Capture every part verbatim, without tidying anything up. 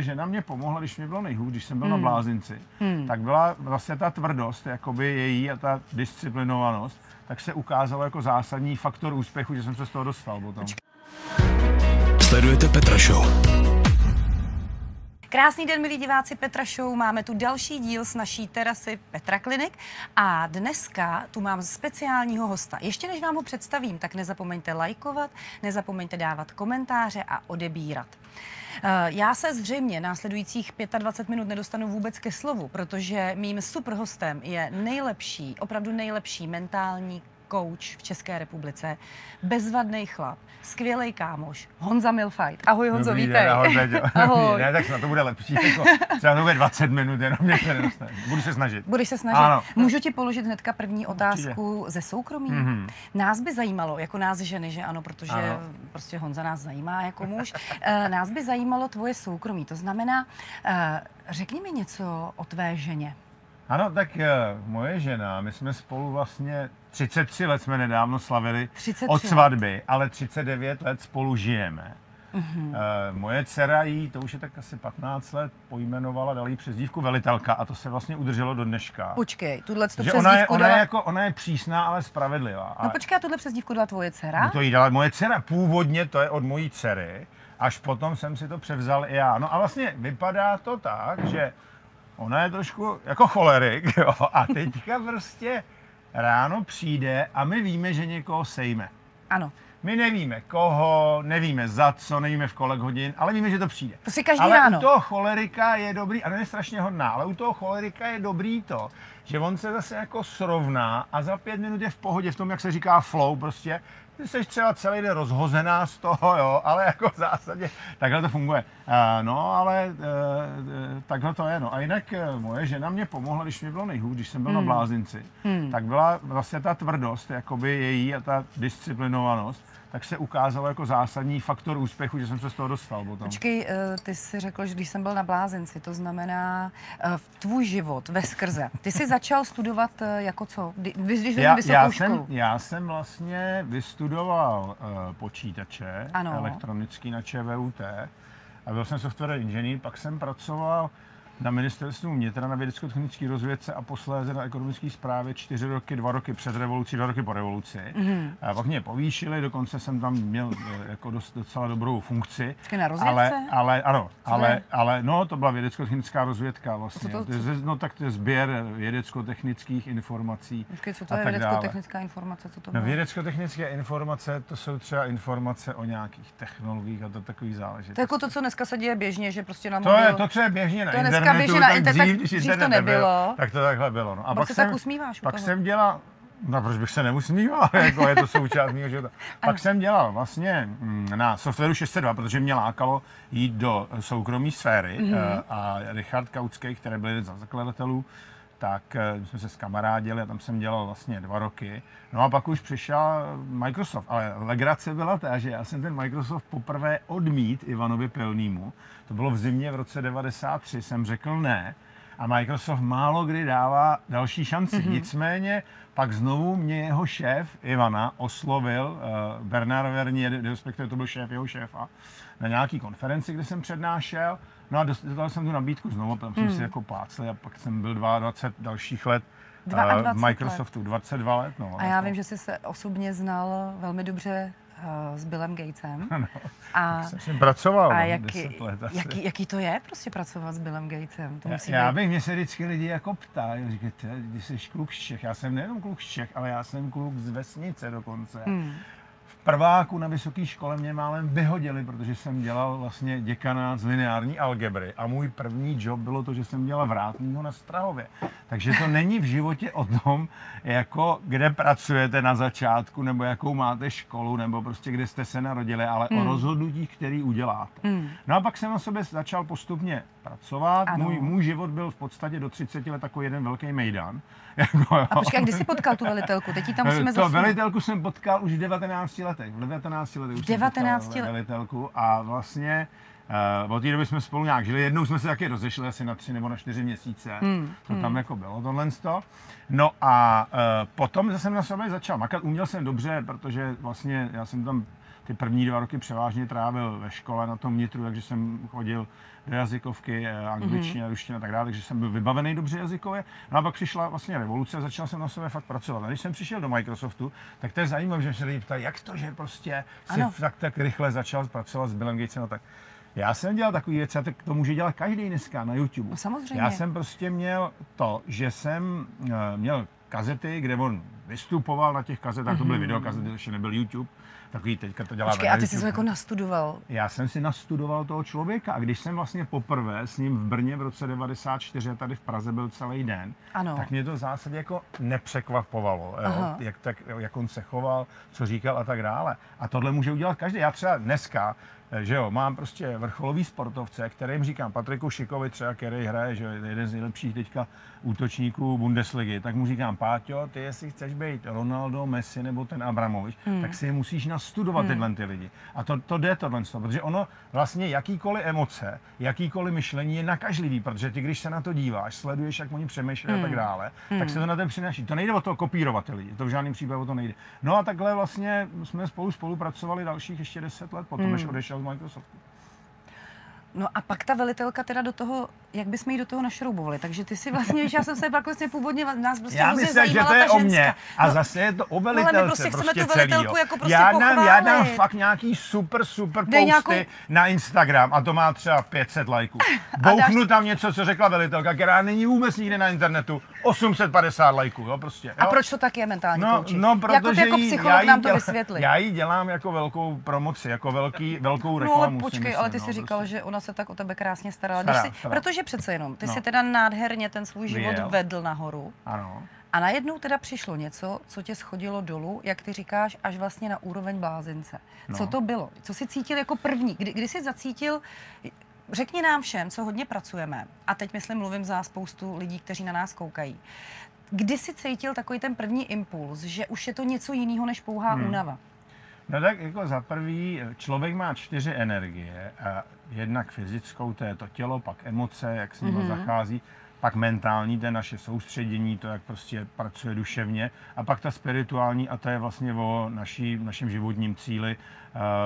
moje žena mě pomohla, když mi bylo nejhůř, když jsem byl hmm. na blázinci, hmm. tak byla vlastně ta tvrdost, jakoby její a ta disciplinovanost, tak se ukázalo jako zásadní faktor úspěchu, že jsem se z toho dostal potom. Sledujete Petra Show. Krásný den, milí diváci Petra Show. Máme tu další díl z naší terasy Petra Klinik a dneska tu mám speciálního hosta. Ještě než vám ho představím, tak nezapomeňte lajkovat, nezapomeňte dávat komentáře a odebírat. Já se zřejmě následujících dvacet pět minut nedostanu vůbec ke slovu, protože mým superhostem je nejlepší, opravdu nejlepší mentální coach v České republice, bezvadný chlap, skvělý kámoš, Honza Milfajt. Ahoj Honzo, dobrý vítej. Den, ahoj, ahoj. Ne, tak snad to bude lepší, jako třeba to bude dvacet minut, jenom mě se nedostane. Budu se snažit. Budeš se snažit. Ano. Můžu ti položit hnedka první otázku určitě ze soukromí? Mm-hmm. Nás by zajímalo, jako nás ženy, že ano, protože ano, prostě Honza nás zajímá jako muž, nás by zajímalo tvoje soukromí, to znamená, řekni mi něco o tvé ženě. Ano, tak moje žena, my jsme spolu vlastně třicet tři let jsme nedávno slavili od svatby, ale třicet devět let spolu žijeme. Mm-hmm. E, moje dcera jí, to už je tak asi patnáct let, pojmenovala, dali jí přezdívku velitelka a to se vlastně udrželo do dneška. Počkej, tuhle přezdívku ona je, ona, dala... je jako, ona je přísná, ale spravedlivá. No počkej, a tuhle přezdívku dala tvoje dcera? No to jí dala moje dcera, původně to je od mojí dcery, až potom jsem si to převzal i já. No a vlastně vypadá to tak, že ona je trošku jako cholerik, jo, a teďka prostě ráno přijde a my víme, že někoho sejme. Ano. My nevíme koho, nevíme za co, nevíme v kolik hodin, ale víme, že to přijde. To si každý ale ráno. U toho cholerika je dobrý, a ne je strašně hodná, ale u toho cholerika je dobrý to, že on se zase jako srovná a za pět minut je v pohodě v tom, jak se říká flow prostě. Ty jsi třeba celý den rozhozená z toho, jo, ale jako v zásadě takhle to funguje. E, no, ale e, takhle to je, no. A jinak e, moje žena mě pomohla, když mi bylo nejhůř, když jsem byl hmm. na blázinci, hmm. tak byla vlastně ta tvrdost, jakoby její a ta disciplinovanost, tak se ukázalo jako zásadní faktor úspěchu, že jsem se z toho dostal potom. Počkej, ty jsi řekl, že když jsem byl na blázinci, to znamená tvůj život ve skrze. Ty jsi začal studovat jako co? Když já, já, jsem, já jsem vlastně vystudoval uh, počítače, ano, elektronický na ČVUT a byl jsem softwarový inženýr, pak jsem pracoval na ministerstvu vnitra, na vědecko-technické rozvědce a posléze na ekonomické správě čtyři roky, dva roky před revolucí, dva roky po revoluci. Mm-hmm. A pak mě povýšili, dokonce jsem tam měl jako dost, docela dobrou funkci. Na rozvědce? Ale, ale, ano, ale, ale no, to byla vědecko-technická rozvědka vlastně. To, to, no tak to je sběr vědecko-technických informací. Počkej, co to je vědecko-technická informace? Co to no, vědecko-technické informace, to jsou třeba informace o nějakých technologiích a to takových záležitostí. To jako to, co dneska se děje běžně, že prostě na to mobil... je to, co je běžně na internetu. Běžina, tak dřív, tak, když dřív to nebylo, tak to takhle bylo. No. A pak, pak, jsem, tak pak jsem dělal, no proč bych se neusmíval, jako je to součást mýho života. Pak jsem dělal vlastně na softwaru šest set dva, protože mě lákalo jít do soukromé sféry mm-hmm. a Richard Kautský, který byl jeden z zakladatelů, tak jsme se skamarádili a tam jsem dělal vlastně dva roky. No a pak už přišel Microsoft, ale legrace byla ta, že já jsem ten Microsoft poprvé odmít Ivanovi Pelnímu. To bylo v zimě v roce devadesát tři, jsem řekl ne. A Microsoft málo kdy dává další šanci. Mm-hmm. Nicméně pak znovu mě jeho šéf Ivana oslovil, uh, Bernard Vernier, respektive to byl šéf jeho šéfa, na nějaký konferenci, kde jsem přednášel. No a dostal jsem tu nabídku znovu, tam jsem hmm. si jako plácli a pak jsem byl dvacet dva dalších let v Microsoftu, dvacet dva let. No, a já jako vím, že jsi se osobně znal velmi dobře uh, s Billem Gatesem. No, a jsem s ním pracoval a jak, deset let asi. Jaký, jaký to je prostě pracovat s Billem Gatesem? To musí já, já bych, mě se vždycky lidi jako ptají, říkají, ty jsi kluk z Čech. Já jsem nejenom kluk z Čech, ale já jsem kluk z vesnice dokonce. Hmm. Prváku na vysoké škole mě málem vyhodili, protože jsem dělal vlastně děkana z lineární algebry a můj první job bylo to, že jsem dělal vrátního na Strahově. Takže to není v životě o tom, jako kde pracujete na začátku, nebo jakou máte školu, nebo prostě kde jste se narodili, ale mm. o rozhodnutích, který uděláte. Mm. No a pak jsem na sobě začal postupně pracovat. Můj, můj život byl v podstatě do třicet let takový jeden velký mejdan. Jako, a počkej, kdy jsi potkal tu velitelku? Teď tam musíme to velitelku jsem potkal už v devatenácti letech. V devatenácti letech už devatenácti jsem potkal velitelku a vlastně uh, od té doby jsme spolu nějak žili. Jednou jsme se taky rozešli asi na tři nebo na čtyři měsíce. Hmm. To tam hmm. jako bylo tohle sto. No a uh, potom jsem na sobě začal makat. Uměl jsem dobře, protože vlastně já jsem tam ty první dva roky převážně trávil ve škole na tom vnitru, takže jsem chodil do jazykovky, angličtina, mm-hmm. ruština a tak dále, takže jsem byl vybavený dobře jazykově. No a pak přišla vlastně revoluce a začal jsem na sebe fakt pracovat. A když jsem přišel do Microsoftu, tak to je zajímavé, že se lidi ptají, jak to, že prostě si tak, tak rychle začal pracovat s Billem Gatesem a tak. Já jsem dělal takové věci, a to může dělat každý dneska na YouTube. No, samozřejmě. Já jsem prostě měl to, že jsem měl kazety, kde on vystupoval na těch kazetách, mm-hmm. to byly videokazety, ještě nebyl YouTube. Takový teďka to dělá. Počkej, a ty jsi to jako nastudoval. Já jsem si nastudoval toho člověka a když jsem vlastně poprvé s ním v Brně v roce devadesát čtyři a tady v Praze byl celý den, ano. tak mě to v zásadě jako nepřekvapovalo, jo, jak, tak, jak on se choval, co říkal a tak dále. A tohle může udělat každý. Já třeba dneska, že jo, mám prostě vrcholový sportovce, kterým říkám Patriku Schickovi třeba, který hraje, že jeden z nejlepších teďka útočníků Bundesligy, tak mu říkám, Páťo, ty jestli chceš být Ronaldo, Messi nebo ten Abramovič, hmm. tak si je musíš nastudovat hmm. tyhle ty lidi. A to, to jde tohle, protože ono vlastně jakýkoliv emoce, jakýkoliv myšlení je nakažlivý, protože ty, když se na to díváš, sleduješ, jak oni přemýšlejí hmm. a tak dále, hmm. tak se to na ten přináší. To nejde o to kopírovat ty lidi, to v žádném případě o to nejde. No a takhle vlastně jsme spolu spolupracovali dalších ještě deset let, potom, hmm. než odešel z Microsoftu. No a pak ta velitelka teda do toho, jak bychom ji do toho našroubovali, takže ty si vlastně, já jsem se pak vlastně původně, nás prostě já myslím, že to je o mě a no, zase je to o velitelce, no, my prostě chceme prostě tu velitelku jako prostě já dám, já dám fakt nějaký super, super posty nějakou... na Instagram a to má třeba pět set lajků. Bouchnu dáš... tam něco, co řekla velitelka, která není vůbec nikde na internetu, osm set padesát lajků, jo, prostě. Jo. A proč to tak je mentální no, kouči? No, protože jako, ty jako psycholog já nám dělám, to vysvětli. Já ji dělám jako velkou promoci, jako velký, velkou reklamu. No ale počkej, ale ty si říkal, že ona se tak o tebe krásně starala. Stará, si, stará. Protože přece jenom, ty no. si teda nádherně ten svůj život Vyjel. vedl nahoru. Ano. A najednou teda přišlo něco, co tě schodilo dolů, jak ty říkáš, až vlastně na úroveň blázince. No. Co to bylo? Co jsi cítil jako první? Kdy, kdy jsi zacítil, řekni nám všem, co hodně pracujeme, a teď myslím, mluvím za spoustu lidí, kteří na nás koukají. Kdy jsi cítil takový ten první impuls, že už je to něco jiného než pouhá hmm. únava? No tak jako za prvý, člověk má čtyři energie, a jednak fyzickou, to je to tělo, pak emoce, jak s ním mm-hmm. zachází, pak mentální, to je naše soustředění, to jak prostě pracuje duševně, a pak ta spirituální, a to je vlastně o naší, našem životním cíli,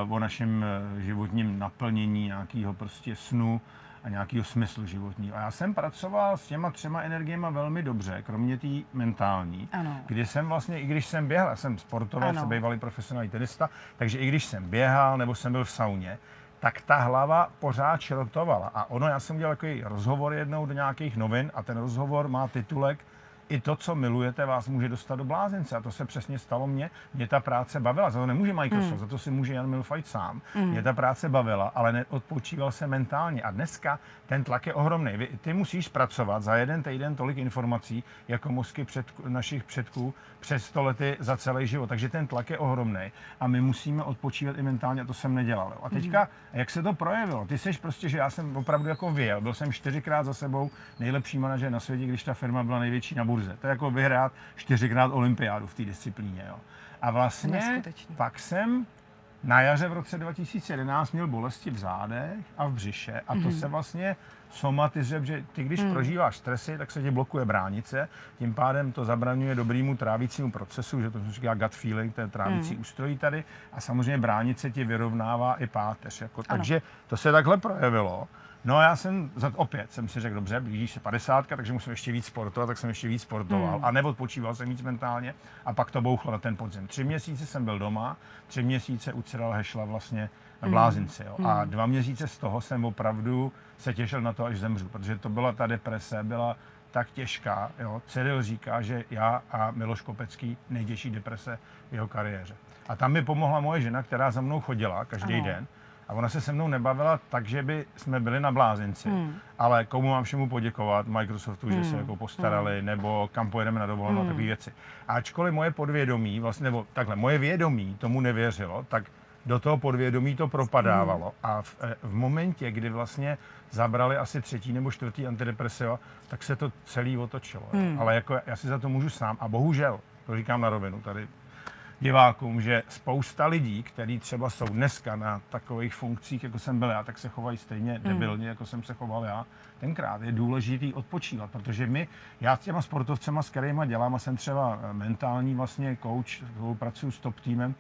o našem životním naplnění nějakého prostě snu a nějakého smyslu životního. A já jsem pracoval s těma třema energiema velmi dobře, kromě té mentální, ano. kdy jsem vlastně, i když jsem běhal, já jsem sportoval, jsem bývalý profesionální tenista, takže i když jsem běhal nebo jsem byl v sauně, tak ta hlava pořád šrotovala. A ono, já jsem udělal takový rozhovor jednou do nějakých novin a ten rozhovor má titulek I to, co milujete, vás může dostat do blázince. A to se přesně stalo mně. Mě ta práce bavila. Za to nemůže Microsoft, mm. za to si může Jan Milfajt sám. Mm. Mě ta práce bavila, ale neodpočíval se mentálně. A dneska ten tlak je ohromný. Ty musíš pracovat za jeden týden tolik informací, jako mozky před, našich předků přes sto lety za celý život. Takže ten tlak je ohromný. A my musíme odpočívat i mentálně. A to jsem nedělal. A teďka, mm. jak se to projevilo? Ty seš prostě, že já jsem opravdu jako vyjel. Byl jsem čtyřikrát za sebou nejlepší manažer na světě, když ta firma byla největší na burze. To je jako vyhrát čtyřikrát olympiádu v té disciplíně. Jo. A vlastně pak jsem na jaře v roce dva tisíce jedenáct měl bolesti v zádech a v břiše. A to mm-hmm. se vlastně somatizuje, že ty, když mm. prožíváš stresy, tak se ti blokuje bránice. Tím pádem to zabraňuje dobrému trávicímu procesu, že to se říká gut feeling, to je trávicí mm. ústrojí tady. A samozřejmě bránice ti vyrovnává i páteř. Jako, takže to se takhle projevilo. No já jsem, opět jsem si řekl, dobře, blíží se padesát, takže musím ještě víc sportovat, tak jsem ještě víc sportoval hmm. a neodpočíval jsem víc mentálně a pak to bouchlo na ten podzim. Tři měsíce jsem byl doma, tři měsíce u Cyrila Hešla vlastně na blázinci, jo. A dva měsíce z toho jsem opravdu se těšil na to, až zemřu, protože to byla ta deprese, byla tak těžká, jo. Cyril říká, že já a Miloš Kopecký nejtěžší deprese v jeho kariéře. A tam mi pomohla moje žena, která za mnou chodila každý ano. den. A ona se se mnou nebavila tak, že by jsme byli na blázinci, hmm. ale komu mám všemu poděkovat, Microsoftu, hmm. že se jako postarali, hmm. nebo kam pojedeme na dovolenou, hmm. takové věci. Ačkoliv moje podvědomí, vlastně, nebo takhle, moje vědomí tomu nevěřilo, tak do toho podvědomí to propadávalo. Hmm. A v, v momentě, kdy vlastně zabrali asi třetí nebo čtvrtý antidepresiva, tak se to celý otočilo. Hmm. Ale jako já si za to můžu sám a bohužel, to říkám na rovinu tady, divákům, že spousta lidí, kteří třeba jsou dneska na takových funkcích, jako jsem byl já, tak se chovají stejně debilně, jako jsem se choval já. Tenkrát je důležitý odpočívat, protože my, já s těma sportovcema, s kterýma dělám, a jsem třeba mentální vlastně coach, pracuji s top týmem,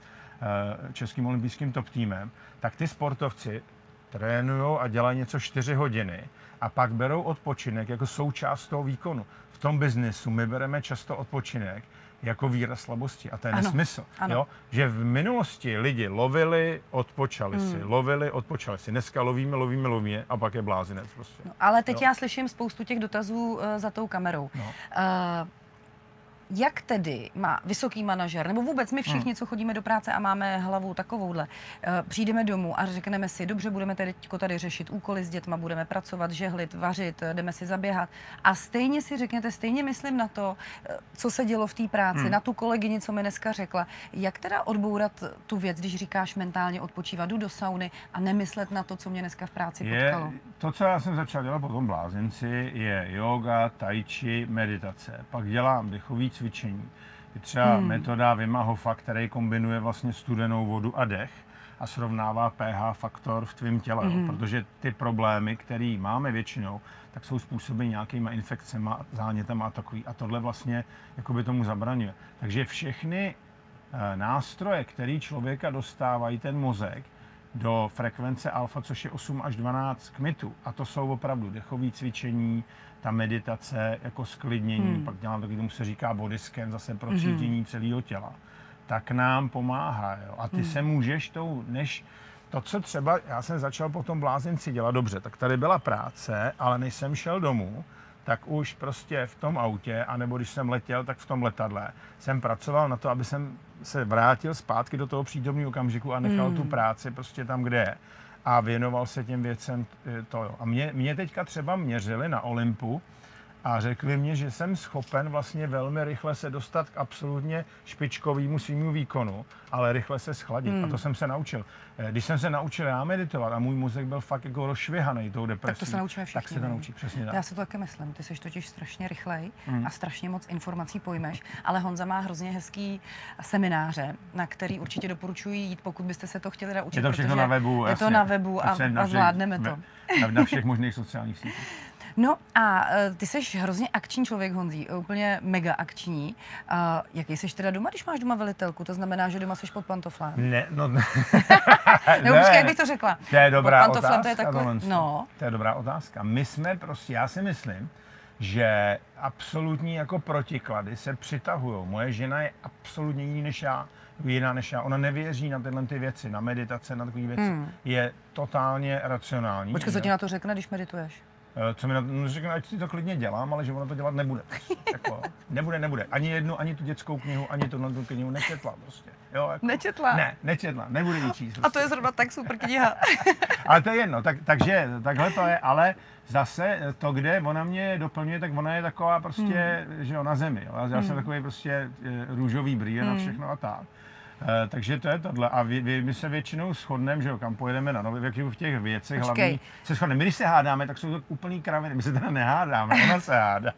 českým olympijským top týmem, tak ty sportovci trénují a dělají něco čtyři hodiny a pak berou odpočinek jako součást toho výkonu. V tom biznesu my bereme často odpočinek jako výraz slabosti. A to je ano, nesmysl. Ano. Jo? Že v minulosti lidi lovili, odpočali hmm. si, lovili, odpočali si. Dneska lovíme, lovíme, lovíme a pak je blázinec prostě. No, ale teď jo? já slyším spoustu těch dotazů uh, za tou kamerou. No. Uh, Jak tedy má vysoký manažer, nebo vůbec my všichni, hmm. co chodíme do práce a máme hlavu takovouhle, přijdeme domů a řekneme si, dobře, budeme teď tady řešit úkoly s dětma, budeme pracovat, žehlit, vařit, jdeme si zaběhat. A stejně si řekněte, stejně myslím na to, co se dělo v té práci, hmm. na tu kolegyni, co mi dneska řekla. Jak teda odbourat tu věc, když říkáš mentálně odpočívat, jdu do sauny a nemyslet na to, co mě dneska v práci je, potkalo? To, co já jsem začal dělat po tom blázinci, je yoga, tai chi, meditace. Pak dělám dechový cvičení. Je třeba hmm. metoda Wima Hofa, který kombinuje vlastně studenou vodu a dech a srovnává pH faktor v tvém těle, hmm. protože ty problémy, které máme většinou, tak jsou způsobeny nějakýma infekcema, zánětama a takový. A tohle vlastně jakoby tomu zabraňuje. Takže všechny e, nástroje, které člověka dostávají ten mozek do frekvence alfa, což je osm až dvanáct kmitů. A to jsou opravdu dechové cvičení, ta meditace, jako sklidnění, hmm. pak dělám taky, tomu se říká body scan, zase procítění hmm. celého těla, tak nám pomáhá. Jo? A ty hmm. se můžeš tou, než to, co třeba, já jsem začal po tom blázinci dělat, dobře, tak tady byla práce, ale než jsem šel domů, tak už prostě v tom autě, anebo když jsem letěl, tak v tom letadle, jsem pracoval na to, aby jsem se vrátil zpátky do toho přítomného okamžiku a nechal hmm. tu práci prostě tam, kde je. A věnoval se těm věcem to. A mě, mě teďka třeba měřili na Olympu a řekli mě, že jsem schopen vlastně velmi rychle se dostat k absolutně špičkovému svýmu výkonu, ale rychle se schladit. Hmm. A to jsem se naučil. Když jsem se naučil já meditovat a můj mozek byl fakt jako rozšvihaný tou depresí, tak, to se, naučíme všichni, tak se to naučí přesně tak. Já si to taky myslím, ty jsi totiž strašně rychlej hmm. a strašně moc informací pojmeš, ale Honza má hrozně hezký semináře, na který určitě doporučuji jít, pokud byste se to chtěli naučit. Je to všechno na webu, je to na webu a, a zvládneme to. Na, na všech možných sociálních sítích. No a ty jsi hrozně akční člověk, Honzí, úplně mega akční. A jaký jsi teda doma, když máš doma velitelku? To znamená, že doma jsi pod pantoflem? Ne, no ne. Nebo počkej, jak bych to řekla? To je dobrá otázka. To je, takový... no. to je dobrá otázka. My jsme prostě, já si myslím, že absolutní jako protiklady se přitahují. Moje žena je absolutně jiný než já. jiná než já. Ona nevěří na tyhle ty věci, na meditace, na takové věci. Hmm. Je totálně racionální. Počkej, co ti na to řekne, když medituješ? Co mi na to no, řekne, ať si to klidně dělám, ale že ona to dělat nebude. Jako, nebude, nebude. Ani jednu, ani tu dětskou knihu, ani tuhle tu knihu nečetla prostě. Jo, jako, nečetla? Ne, nečetla, nebude nic číst. Prostě. A to je zrovna tak super kniha. Ale to je jedno, tak, takže takhle to je, ale zase to, kde ona mě doplňuje, tak ona je taková prostě, hmm. že jo, na zemi. Jo. Já hmm. jsem takový prostě růžový brýle hmm. na všechno a tak. Uh, takže to je tohle. A vy, vy, my se většinou shodneme, že jo, kam pojedeme na nově, v těch věcech hlavně se shodneme. My, když se hádáme, tak jsou to úplný kraviny. My se teda nehádáme, ona se hádá.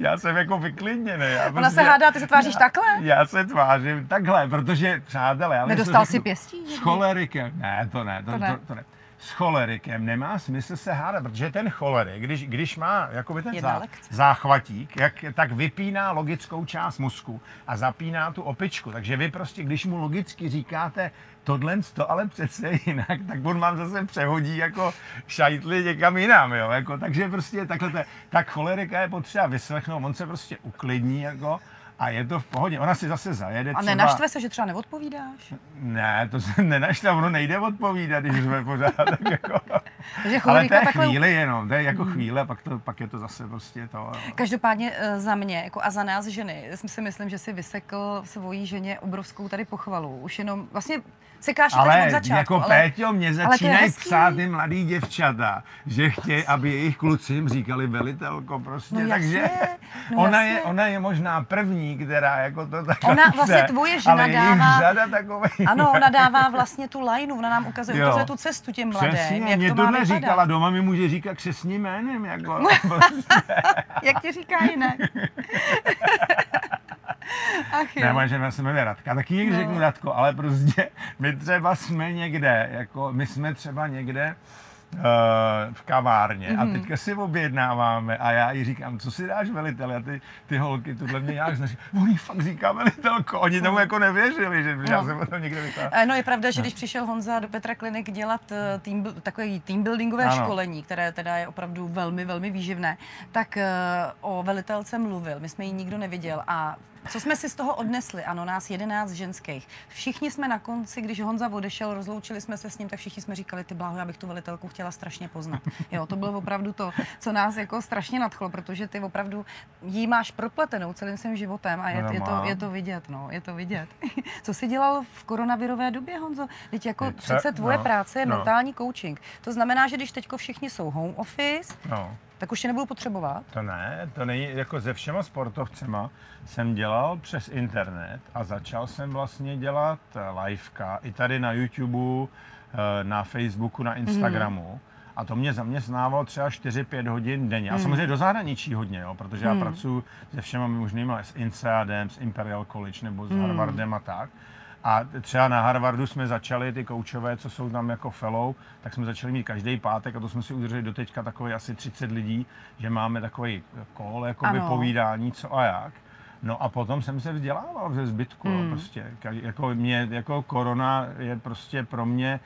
Já jsem jako vyklidněný. Ona prostě, se hádá, ty se tváříš já, takhle? Já se tvářím takhle, protože, přátelé... Nedostal si pěstí? S cholerikem. Ne, to ne, to, to ne. To, to ne. S cholerikem nemá smysl se hádat, protože ten cholerik, když, když má jakoby ten zá, záchvatík, jak, tak vypíná logickou část mozku a zapíná tu opičku. Takže vy prostě, když mu logicky říkáte tohle to, ale přece jinak, tak on vám zase přehodí jako šajtli někam jinam, jo, jako, takže prostě takhle, to, tak cholerika je potřeba vyslechnout, on se prostě uklidní, jako, a je to v pohodě, ona si zase zajede třeba... A nenaštve se, že třeba neodpovídáš? Ne, to se nenaštve, ono nejde odpovídat, když jsme pořád tak jako... Ale to je takhle... chvíli jenom, to je jako chvíle, pak, to, pak je to zase prostě to... Každopádně za mě jako a za nás ženy, si myslím, že si vysekl svojí ženě obrovskou tady pochvalu. Už jenom vlastně sekáš to tady od začátku. Jako ale jako Péťo, mě začínají psát ty mladý děvčata, že chtějí, aby jejich kluci jim říkali velitelko prostě, no, takže... No, ona, je, ona je možná první, která jako to takhle ona vlastně tvoje žena dává, ano, ona dává vlastně tu lajnu, ona nám ukazuje, ukazuje tu cestu těm mladým, přesně, jak mě to má vypadat. Říkala doma, mi může říkat křestním jménem, jako. Jak ti říká jinak. Ach jo. Ne, moje žena se jmenuje Radka, taky někdy no. řeknu Radko, ale prostě my třeba jsme někde, jako my jsme třeba někde v kavárně mm-hmm. a teďka si objednáváme a já jí říkám, co si dáš veliteli a ty, ty holky tuhle mě nějak značí, on jí fakt říká velitelko, oni tomu jako nevěřili, že no. já jsem o tom někde vypadal. No je pravda, že když přišel Honza do Petra Klinik dělat tým, takové teambuildingové ano. školení, které teda je opravdu velmi, velmi výživné, tak o velitelce mluvil, my jsme ji nikdo neviděl a co jsme si z toho odnesli? Ano, nás jedenáct ženských. Všichni jsme na konci, když Honza odešel, rozloučili jsme se s ním, tak všichni jsme říkali, ty bláho, já bych tu velitelku chtěla strašně poznat. Jo, to bylo opravdu to, co nás jako strašně nadchlo, protože ty opravdu jí máš propletenou celým svým životem a je, je, to, je to vidět, no, je to vidět. Co jsi dělal v koronavirové době, Honzo? Teď jako přece tvoje no, práce je no. mentální coaching. To znamená, že když teďko všichni jsou home office, no. tak už tě nebudu potřebovat? To ne, to není, jako se všema sportovcema jsem dělal přes internet a začal jsem vlastně dělat liveka i tady na YouTube, na Facebooku, na Instagramu. Mm. A to mě zaměstnávalo třeba čtyři pět hodin denně. A mm. samozřejmě do zahraničí hodně, jo, protože mm. já pracuji se všema možnýma, s INSEADem, s Imperial College nebo s mm. Harvardem a tak. A třeba na Harvardu jsme začali, ty koučové, co jsou tam jako fellow, tak jsme začali mít každý pátek a to jsme si udrželi doteďka takový asi třicet lidí, že máme takový kol, jako povídání, co a jak. No a potom jsem se vzdělával ze zbytku, hmm. prostě. Jako, mě, jako korona je prostě pro mě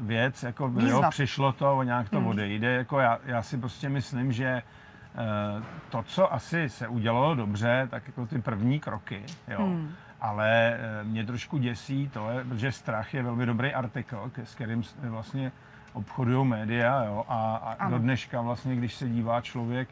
věc, jako jo, přišlo to, nějak to hmm. odejde, jako já, já si prostě myslím, že uh, to, co asi se udělalo dobře, tak jako ty první kroky, jo. Hmm. Ale mě trošku děsí to, že strach je velmi dobrý artikl, s kterým vlastně obchodují média, jo? A, a do dneška vlastně, když se dívá člověk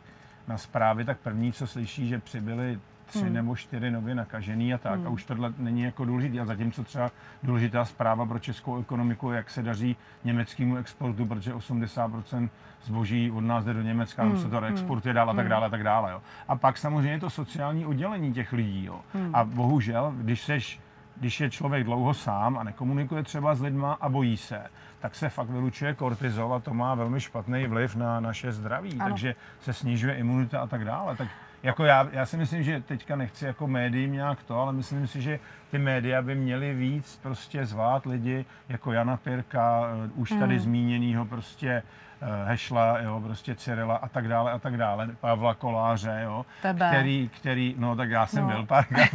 na zprávy, tak první, co slyší, že přibyly tři hmm. nebo čtyři nově nakažený a tak. Hmm. A už tohle není jako důležitý. A zatímco třeba důležitá zpráva pro českou ekonomiku, jak se daří německému exportu, protože osmdesát procent zboží od nás jde do Německa, hmm. se to reexportuje dál a tak dále a tak dále. Jo. A pak samozřejmě to sociální oddělení těch lidí. Jo. Hmm. A bohužel, když, seš, když je člověk dlouho sám a nekomunikuje třeba s lidma a bojí se, tak se fakt vylučuje kortizol a to má velmi špatný vliv na naše zdraví. Ano. Takže se snižuje imunita a tak dále. Tak jako já, já si myslím, že teďka nechci jako médiím nějak to, ale myslím si, že ty média by měly víc prostě zvát lidi jako Jana Pirka, už tady hmm. zmíněnýho prostě Hešla, jo, prostě Cyrila a tak dále a tak dále, Pavla Koláře, jo, který, který, no tak já jsem no. byl párkrát,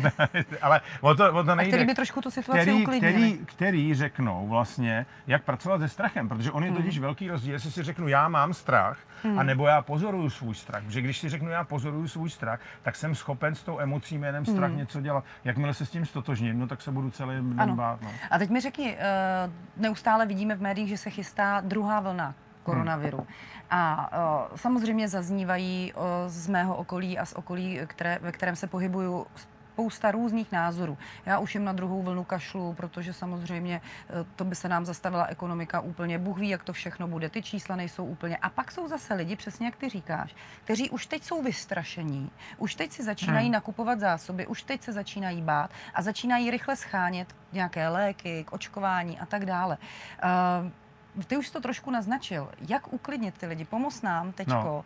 ale o to, o to nejde. A který by trošku tu situaci který, který, který řeknou vlastně, jak pracovat se strachem, protože on je totiž hmm. velký rozdíl, jestli si řeknu, já mám strach, hmm. anebo já pozoruju svůj strach, protože když si řeknu, já pozoruju svůj strach, tak jsem schopen s tou emocí jménem strach hmm. něco dělat. Jakmile se s tím stotožním, no tak se budu celý den bát. No. A teď mi řekni, neustále vidíme v médiích, že se chystá druhá vlna koronaviru. A o, samozřejmě zaznívají o, z mého okolí a z okolí, které, ve kterém se pohybuju, spousta různých názorů. Já už jim na druhou vlnu kašlu, protože samozřejmě to by se nám zastavila ekonomika úplně. Bůh ví, jak to všechno bude. Ty čísla nejsou úplně. A pak jsou zase lidi, přesně jak ty říkáš, kteří už teď jsou vystrašení, už teď si začínají hmm. nakupovat zásoby, už teď se začínají bát a začínají rychle schánět nějaké léky k očkování a tak dále. Uh, Ty už to trošku naznačil. Jak uklidnit ty lidi? Pomoz nám teďko, no.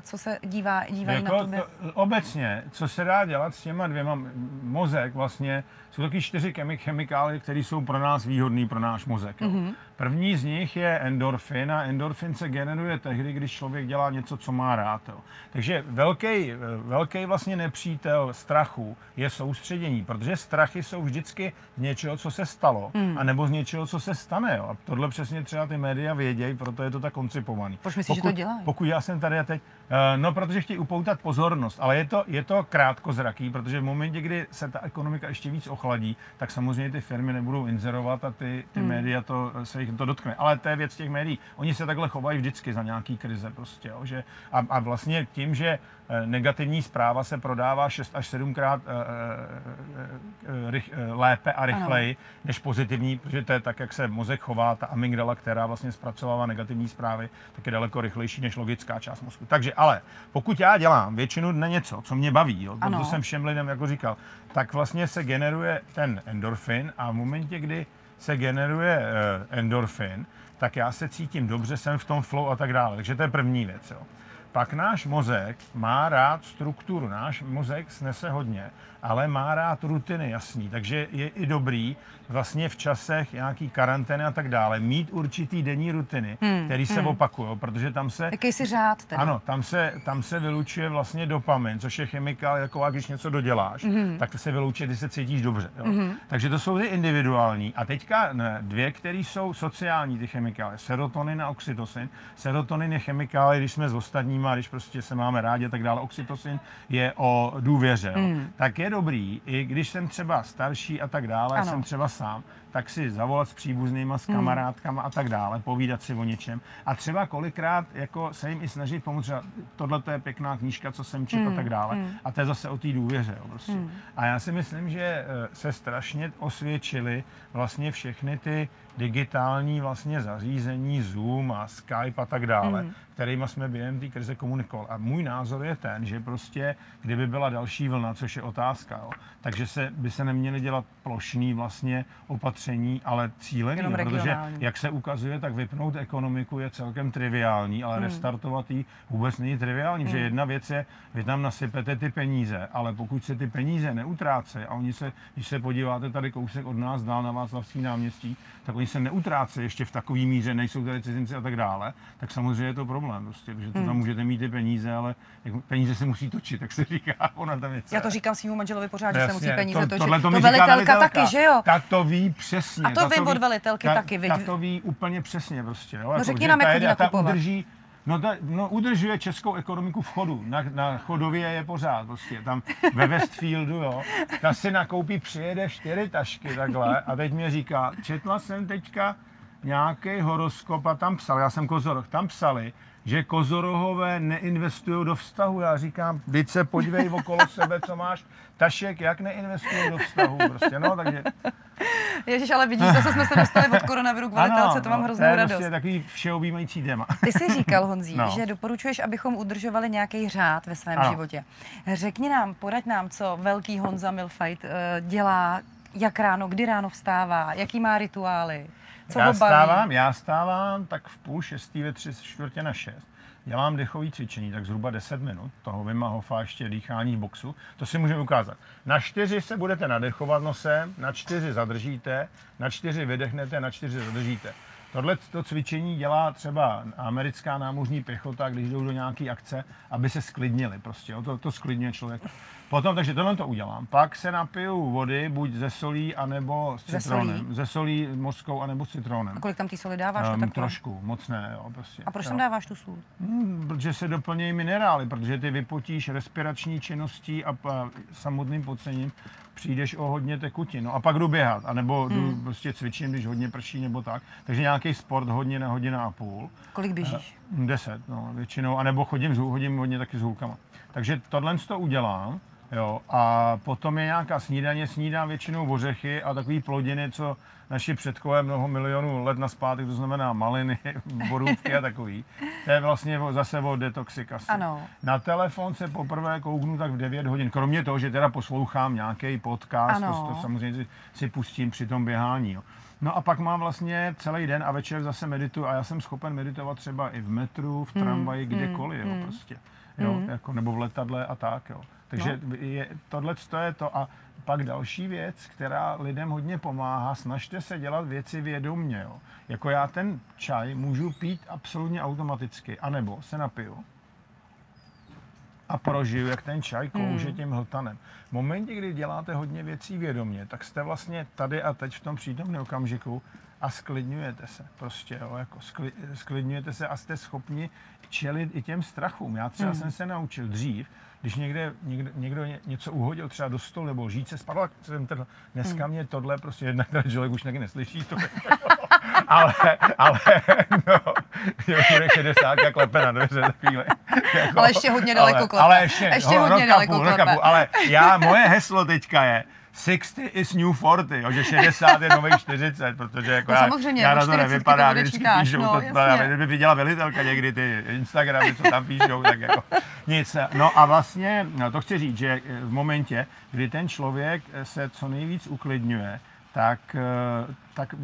co se dívá, dívají jako na tobě. To, obecně, co se dá dělat s těma dvěma, mozek vlastně, jsou taky čtyři chemikálie, které jsou pro nás výhodné, pro náš mozek. Mm-hmm. První z nich je endorfin a endorfin se generuje tehdy, když člověk dělá něco, co má rád. Jo. Takže velký, velký vlastně nepřítel strachu je soustředění, protože strachy jsou vždycky z něčeho, co se stalo, mm. anebo z něčeho, co se stane. Jo. A tohle přesně třeba ty média vědějí, proto je to tak koncipovaný. Proč myslíš, že to dělají? Pokud já jsem tady a teď, no protože chtějí upoutat pozornost, ale je to, je to krátkozraký, protože v momentě, kdy se ta ekonomika ještě víc ochladí, tak samozřejmě ty firmy nebudou inzerovat a ty, ty mm. média to se jich to dotkne. Ale to je věc těch médií. Oni se takhle chovají vždycky za nějaký krize prostě, jo, že a, a vlastně tím, že negativní zpráva se prodává šest až sedmkrát e, e, rych, e, lépe a rychleji ano. než pozitivní, protože to je tak, jak se mozek chová, ta amygdala, která vlastně zpracovává negativní zprávy, tak je daleko rychlejší než logická část mozku. Takže ale pokud já dělám většinu dne něco, co mě baví, jo, to jsem všem lidem jako říkal, tak vlastně se generuje ten endorfin a v momentě, kdy se generuje endorfin, tak já se cítím dobře, jsem v tom flow a tak dále. Takže to je první věc. Jo. pak náš mozek má rád strukturu. Náš mozek snese hodně, ale má rád rutiny, jasný. Takže je i dobrý vlastně v časech nějaký karantény a tak dále mít určitý denní rutiny, hmm, které se hmm. opakují, protože tam se... Jaký si řád tedy? Ano, tam se, tam se vylučuje vlastně dopamin, což je chemikál, jako a když něco doděláš, hmm. tak se vylučuje, když se cítíš dobře. Jo? Hmm. Takže to jsou ty individuální. A teďka ne, dvě, které jsou sociální, ty chemikály, serotonin a oxytocin. Serotonin je chemikál, když jsme s ostatníma, když prostě se máme rádi a tak dále. Oxytocin je o důvěře. Mm. Tak je dobrý, i když jsem třeba starší a tak dále, ano. jsem třeba sám, tak si zavolat s příbuznýma, s kamarádkama mm. a tak dále, povídat si o něčem. A třeba kolikrát jako se jim i snažit pomoct, tohle je pěkná knížka, co jsem četl mm. a tak dále. Mm. A to je zase o té důvěře. Jo, prostě. mm. A já si myslím, že se strašně osvědčili vlastně všechny ty digitální vlastně zařízení, Zoom a Skype a tak dále, mm. kterými jsme během té krize komunikovali. A můj názor je ten, že prostě, kdyby byla další vlna, což je otázka, jo, takže se, by se neměly dělat plošný vlastně opatření, ale cílený, protože regionální. Jak se ukazuje, tak vypnout ekonomiku je celkem triviální, ale mm. restartovat ji vůbec není triviální, mm. že jedna věc je, vy tam nasypete ty peníze, ale pokud se ty peníze neutrácejí a oni se, když se podíváte tady kousek od nás dál na Václavské náměstí, tak oni se neutrácí ještě v takové míře, nejsou tady cizinci a tak dále, tak samozřejmě je to problém prostě, protože to tam můžete mít ty peníze, ale peníze se musí točit, tak se říká, ona tam je celá. Já to říkám svýmu manželovi pořád, že se musí peníze to, točit. Tohle to mi říká velitelka, velitelka taky, že jo? Tak to ví přesně. A to vím od velitelky ta, taky. Tak to ví úplně přesně prostě, jo? No řekni nám, jak to nakupovat. No, ta, no, udržuje českou ekonomiku v chodu. Na, na chodově je pořád prostě. Tam ve Westfieldu, jo. Ta si nakoupí, přijede čtyři tašky takhle a teď mě říká, četla jsem teďka nějaký horoskop a tam psali, já jsem Kozoroh, tam psali, že Kozorohové neinvestují do vztahu. Já říkám, vždyť se podívej okolo sebe, co máš tašek, jak neinvestují do vztahu prostě, no, takže... Ježíš, ale vidíš, zase jsme se dostali od koronaviru k velitelce, to mám no, hroznou radost. To je takový všeobjímající téma. Ty jsi říkal, Honzí, no. že doporučuješ, abychom udržovali nějaký řád ve svém ano. životě. Řekni nám, poraď nám, co velký Honza Milfajt dělá, jak ráno, kdy ráno vstává, jaký má rituály. Co já stávám, já stávám tak v půl šestý ve tři čtvrtě na šest. Dělám dechové cvičení, tak zhruba deset minut, toho Wima Hofa ještě dýchání v boxu. To si můžeme ukázat. Na čtyři se budete nadechovat nosem, na čtyři zadržíte, na čtyři vydechnete, na čtyři zadržíte. Tohle to cvičení dělá třeba americká námořní pěchota, když jdou do nějaké akce, aby se sklidnili prostě, jo? To, to sklidňuje člověka. Potom, takže tohle to udělám. Pak se napiju vody, buď ze solí, anebo s citronem. Ze solí, mořskou, anebo s citronem. A kolik tam ty soli dáváš? Um, trošku, moc ne, jo, prostě. A proč tam dáváš tu sůl? Hmm, protože se doplnějí minerály, protože ty vypotíš respirační činností a, a samotným pocením přijdeš o hodně tekutin. No a pak jdu běhat, anebo jdu hmm. prostě cvičím, když hodně prší nebo tak. Takže nějaký sport hodně na hodina a půl. Kolik běžíš? Deset, no, většinou, anebo chodím, chodím hodně taky s hůlkama. Takže tohle to udělám. Jo, a potom je nějaká snídaně, snídám většinou ořechy a takové plodiny, co naši předkové mnoho milionů let naspátek, to znamená maliny, borůvky a takový. To je vlastně zase o detoxikaci. Ano. Na telefon se poprvé kouknu tak v devět hodin, kromě toho, že teda poslouchám nějaký podcast, to, to samozřejmě si, si pustím při tom běhání. Jo. No a pak mám vlastně celý den a večer zase medituji a já jsem schopen meditovat třeba i v metru, v tramvaji, hmm, kdekoliv, hmm, jo, prostě. Jo, hmm. jako, nebo v letadle a tak, jo. Takže no. je, tohleto je to. A pak další věc, která lidem hodně pomáhá, snažte se dělat věci vědomě. Jo. Jako já ten čaj můžu pít absolutně automaticky, anebo se napiju a prožiju, jak ten čaj klouže tím hltanem. V momentě, kdy děláte hodně věcí vědomě, tak jste vlastně tady a teď v tom přítomném okamžiku a sklidňujete se prostě, jo, jako skli, sklidňujete se a jste schopni čelit i těm strachům. Já třeba mm. jsem se naučil dřív, když někde, někde, někdo něco uhodil třeba do stolu nebo lžíce spadla, jsem teda, dneska mě tohle prostě jednak ten člověk už taky neslyší to. Ale, ale, no, jo, bude šedesátka klepe na dveře za chvíli. Jako, ale ještě hodně daleko ale, klepe. Ale ještě, ještě ho, hodně daleko půl, klepe. Půl, ale já, moje heslo teďka je sixty is new forty, jo, že šedesát je nových čtyřicet, protože jako no, já, samozřejmě, já na to nevypadá, vždycky píšou, no, to, kdyby viděla velitelka někdy ty Instagramy, co tam píšou, tak jako nic. No a vlastně, no, to chci říct, že v momentě, kdy ten člověk se co nejvíc uklidňuje, tak tak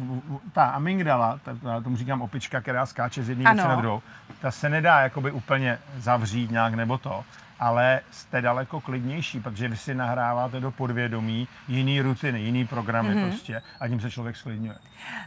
ta amygdala, já tomu říkám opička, která skáče z jedné věci na druhou, ta se nedá jakoby úplně zavřít nějak nebo to, ale jste daleko klidnější, protože vy si nahráváte do podvědomí jiný rutiny, jiný programy mm-hmm. prostě a tím se člověk sklidňuje.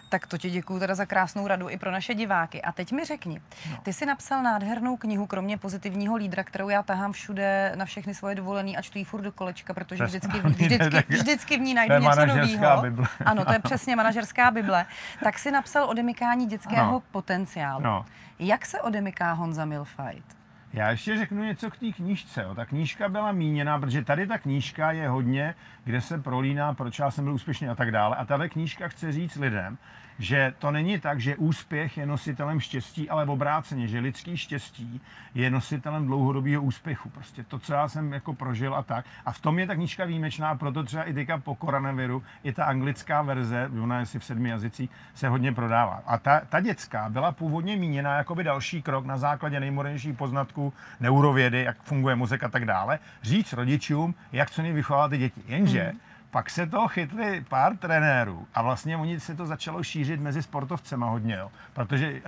Tak to ti děkuju teda za krásnou radu i pro naše diváky. A teď mi řekni, no. Ty jsi napsal nádhernou knihu, kromě pozitivního lídra, kterou já tahám všude na všechny svoje dovolený a čtu ji furt do kolečka, protože vždycky, vždycky, vždycky v ní najdu něco nového. Ano, to je přesně manažerská bible. Tak si napsal odemykání dětského no. potenciálu. No. Jak se odemyká Honza Milfajt? Já ještě řeknu něco k té knížce. Jo. Ta knížka byla míněná, protože tady ta knížka je hodně, kde se prolíná, proč já jsem byl úspěšný a tak dále. A tahle knížka chce říct lidem, že to není tak, že úspěch je nositelem štěstí, ale obráceně, že lidský štěstí je nositelem dlouhodobého úspěchu. Prostě to, co já jsem jako prožil a tak. A v tom je ta knížka výjimečná, proto třeba i teďka po koronaviru i ta anglická verze, ona je si v sedmi jazycích, se hodně prodává. A ta, ta dětská byla původně míněna jako by další krok na základě nejmodernějších poznatků neurovědy, jak funguje mozek a tak dále, říct rodičům, jak co vychovávat ty děti. Jenže mm. pak se to chytli pár trenérů a vlastně oni se to začalo šířit mezi sportovcema hodně, jo. Protože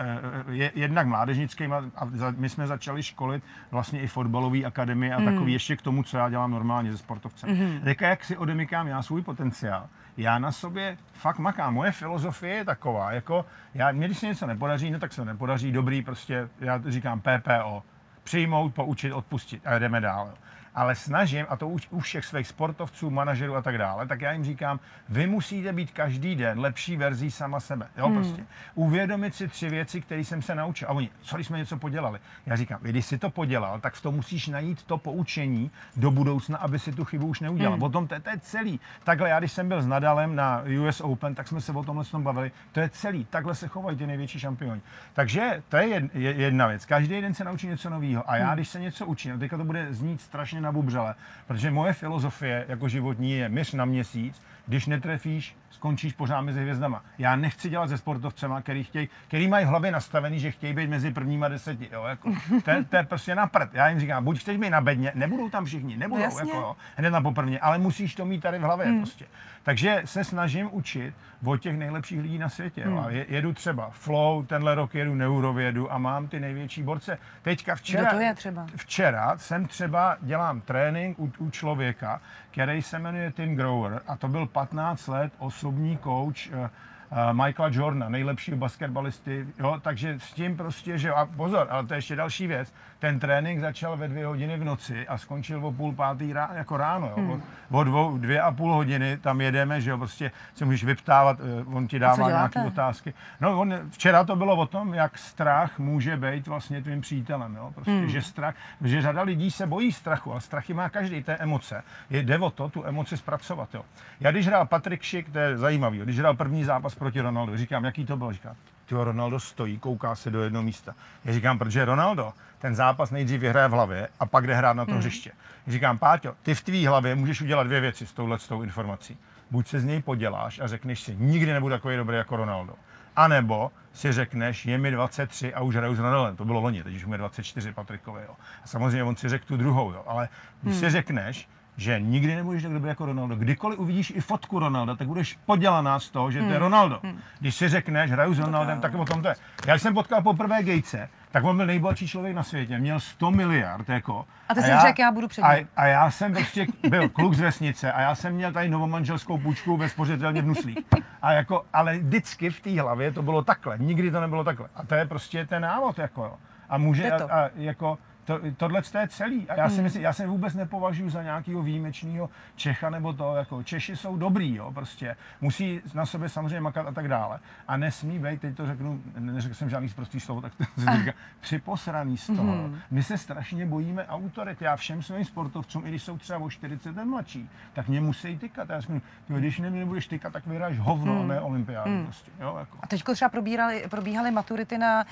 je jednak mládežnický, a my jsme začali školit vlastně i fotbalové akademie a mm. takový ještě k tomu, co já dělám normálně se sportovcem. Mm. Řekla, jak si odemykám já svůj potenciál. Já na sobě fakt makám. Moje filozofie je taková, jako já, mě když se něco nepodaří, no tak se nepodaří, dobrý, prostě já říkám P P O. Přijmout, poučit, odpustit a jdeme dál. Ale snažím, a to u všech svých sportovců, manažerů a tak dále, tak já jim říkám, vy musíte být každý den lepší verzí sama sebe. Jo, hmm. prostě. Uvědomit si tři věci, které jsem se naučil. A oni, co když jsme něco podělali? Já říkám, když jsi to podělal, tak v tom musíš najít to poučení do budoucna, aby si tu chybu už neudělal. Hmm. O tom to je, to je celý. Takhle já, když jsem byl s Nadalem na U S Open, tak jsme se o tomhle tom bavili. To je celý. Takhle se chovají ty největší šampioni. Takže to je jedna věc. Každý den se naučí něco nového. A já, když se něco učím, a teďka to bude znít strašně nabubřele, protože moje filozofie jako životní je měř na měsíc, když netrefíš, skončíš pořád mezi hvězdama. Já nechci dělat se sportovcema, který, chtěj, který mají v hlavě nastavený, že chtějí být mezi prvníma deseti. Jo, jako. to, to je prostě na prd. Já jim říkám, buď chceš být na bedně, nebudou tam všichni, nebudou no, jako, jo, hned na poprvně, ale musíš to mít tady v hlavě. Hmm. Prostě. Takže se snažím učit o těch nejlepších lidí na světě. Hmm. Jo, a jedu třeba flow, tenhle rok jedu neurovědu a mám ty největší borce. Teďka včera, to je třeba? včera jsem třeba dělám trénink u, u člověka, který se jmenuje Tim Grower a to byl patnáct let osobní kouč uh, uh, Michaela Jordana, nejlepšího basketbalisty, jo, takže s tím prostě, že, a pozor, ale to je ještě další věc, ten trénink začal ve dvě hodiny v noci a skončil o půl pátý ráno, jako ráno, jo, hmm. o, o dvou, dvě a půl hodiny tam jedeme, že jo, prostě se můžeš vyptávat, on ti dává nějaké otázky. No, on, včera to bylo o tom, jak strach může být vlastně tvým přítelem, jo, prostě, hmm. že strach, že řada lidí se bojí strachu, ale strachy má každý, té emoce, jde o to, tu emoci zpracovat, jo. Já když hrál Patrik Schick, to je zajímavý, když hrál první zápas proti Ronaldo, říkám, jaký to bylo, říkám, tyjo, Ronaldo stojí, kouká se do jednoho místa. Já říkám, protože Ronaldo ten zápas nejdřív vyhraje v hlavě a pak jde hrát na to hmm. hřiště. Říkám, Páťo, ty v tvý hlavě můžeš udělat dvě věci s touhletou informací. Buď se z něj poděláš a řekneš si, nikdy nebudu takový dobrý jako Ronaldo. A nebo si řekneš, je mi dvacet tři a už hraju s Nadalem. To bylo loni, teď už mu je dvacet čtyři Patrikovi. Jo. A samozřejmě on si řekl tu druhou, jo. Ale když hmm. si řekneš, že nikdy nebudeš tak dobrý jako Ronaldo. Kdykoliv uvidíš i fotku Ronalda, tak budeš podělaná z toho, že to je Ronaldo. Když si řekneš, hraju s Ronaldem, tak o tom to je. Já když jsem potkal poprvé Gatese, tak on byl nejbohatší člověk na světě, měl sto miliard, jako. A ty jsi řekl, já budu před ním. A, a já jsem prostě byl kluk z vesnice a já jsem měl tady novomanželskou půjčku ve spořitelně v Nuslích. A jako, ale vždycky v té hlavě to bylo takhle, nikdy to nebylo takhle. A to je prostě ten návod, jako. A může, a, a, jako, To, tohle je celý. A já si myslím, já se vůbec nepovažuji za nějakého výjimečného Čecha nebo to, jako Češi jsou dobrý, jo, prostě. Musí na sobě samozřejmě makat a tak dále. A nesmí být, teď to řeknu, neřekl jsem žádný zprostý slovo, tak to říká, připosraný z toho. Mm. My se strašně bojíme autorit. Já všem svým sportovcům, i když jsou třeba o čtyřicet let mladší, tak mě musí tykat. Já řeknu, když mě nebudeš tykat, tak vyhráš hovno, mm. ne olympiádu. Mm. Prostě, jo, jako. A teďko třeba probírali, probíhaly maturity na,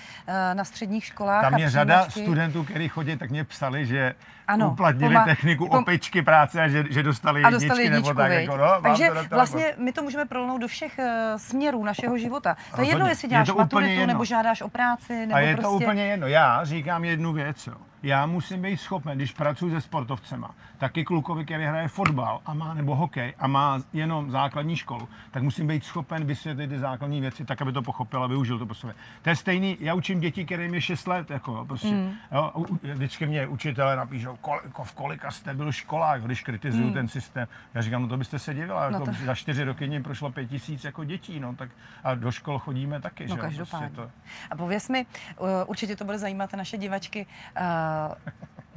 na středních školách. Tam je řada studentů, který chodí, tak mě psali, že ano, uplatnili pomá... techniku pom... opičky práce a že, že dostali jedničky. A dostali jedničku, nebo tak, jako, no, takže vlastně my to můžeme prolnout do všech uh, směrů našeho života. To je jedno, jestli děláš maturitu, nebo žádáš o práci, nebo a je prostě... to úplně jedno. Já říkám jednu věc, jo. já musím být schopen, když pracuji se sportovcema, taky klukovi, který hraje fotbal a má, nebo hokej a má jenom základní školu, tak musím být schopen vysvětlit ty základní věci tak, aby to pochopil a využil to po sobě. To je stejný, já učím děti, kterým je šest let, jako prostě, mm. jo, vždycky mě učitelé napíšou, kol, v kolika jste byl školák, když kritizuju mm. ten systém. Já říkám, no to byste se divila, no jako to... za čtyři roky mě prošlo pět tisíc jako dětí, no tak a do škol chodíme taky, no, že každopádně. Prostě to... A pověz mi, určitě to bude zajímat naše divačky,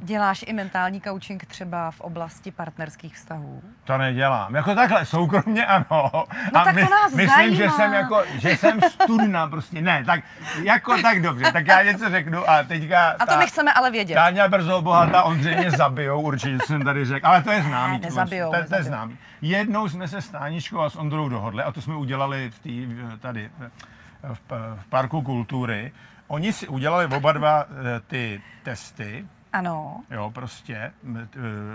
děláš i mentální coaching třeba v oblasti partnerských vztahů? To nedělám. Jako takhle, soukromně ano. No a tak my, to nás myslím, zajímá. Že jsem jako, že jsem studna prostě. Ne, tak jako tak dobře. Tak já něco řeknu a teďka... A to ta, my chceme ale vědět. Táňa Brzobohatá, Ondřej mě zabijou, určitě jsem tady řekl. Ale to je známý. Ne, nezabijou. To, to je známý. Jednou jsme se s Táničkou a s Ondrou dohodli, a to jsme udělali v tý, tady v, v Parku kultury. Oni si udělali oba dva ty testy. Ano. Jo, prostě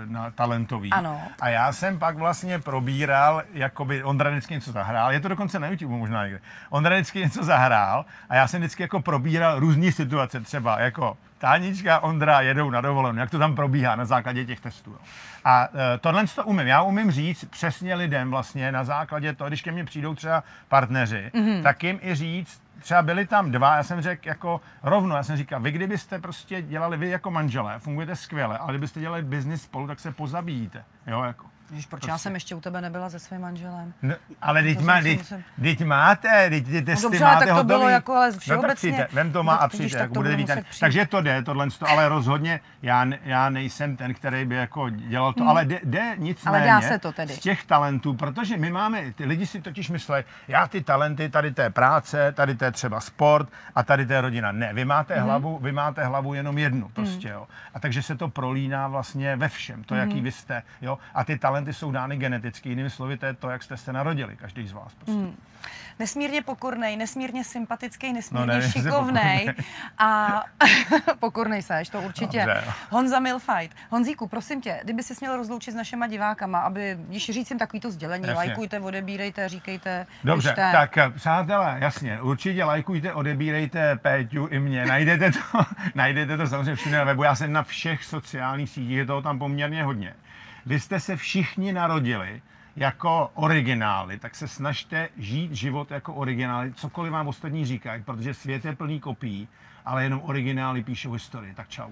na talentový. Ano. A já jsem pak vlastně probíral, jakoby Ondra vždycky něco zahrál, je to dokonce na YouTube možná někde. Ondra vždycky něco zahrál a já jsem vždycky jako probíral různý situace, třeba jako Tánička, Ondra jedou na dovolenou, jak to tam probíhá na základě těch testů. Jo. A tohle to umím. Já umím říct přesně lidem vlastně na základě toho, když ke mně přijdou třeba partneři, mm-hmm. tak jim i říct, třeba byli tam dva, já jsem řekl jako rovno, já jsem říkal, vy kdybyste prostě dělali, vy jako manželé, fungujete skvěle, ale kdybyste dělali biznis spolu, tak se pozabijíte, jo, jako. Ježiš, proč prostě. Já jsem ještě u tebe nebyla se svým manželem? No, ale teď má, musím... máte, teď ty testy no, dobře, máte hotový. To bylo jako, ale všeobecně. No, tak vem to má no, a přijde, jako budete vítat. Takže to jde, tohle, ale rozhodně já, já nejsem ten, který by jako dělal to, hmm. ale jde, jde nicméně ale dá se to tedy. Z těch talentů, protože my máme, ty lidi si totiž myslej, já ty talenty, tady té práce, tady té třeba sport a tady té rodina. Ne, vy máte, hmm. hlavu, vy máte hlavu jenom jednu prostě, hmm. jo. A takže se to prolíná vlastně ve všem, to, jaký hmm. vy jste, jo. A ty talenty Talenty jsou dány geneticky, jinými slovy, to je to, jak jste se narodili, každý z vás. Prostě. Mm. Nesmírně pokornej, nesmírně sympatický, nesmírně no, ne, šikovnej a pokornej seš, to určitě. Dobře, no. Honza Milfajt. Honzíku, prosím tě, kdyby jsi měl rozloučit s našima divákama, aby, když říct jim takovýto sdělení, jasně. Lajkujte, odebírejte, říkejte, dobře, pište. Tak přátelé, jasně, určitě lajkujte, odebírejte Péťu i mě, najdete to, najdete to samozřejmě všude na webu, já jsem na všech sociálních sítích, je toho tam poměrně hodně. Vy jste se všichni narodili jako originály, tak se snažte žít život jako originály, cokoliv vám ostatní říkají, protože svět je plný kopií, ale jenom originály píšou historii. Tak čau.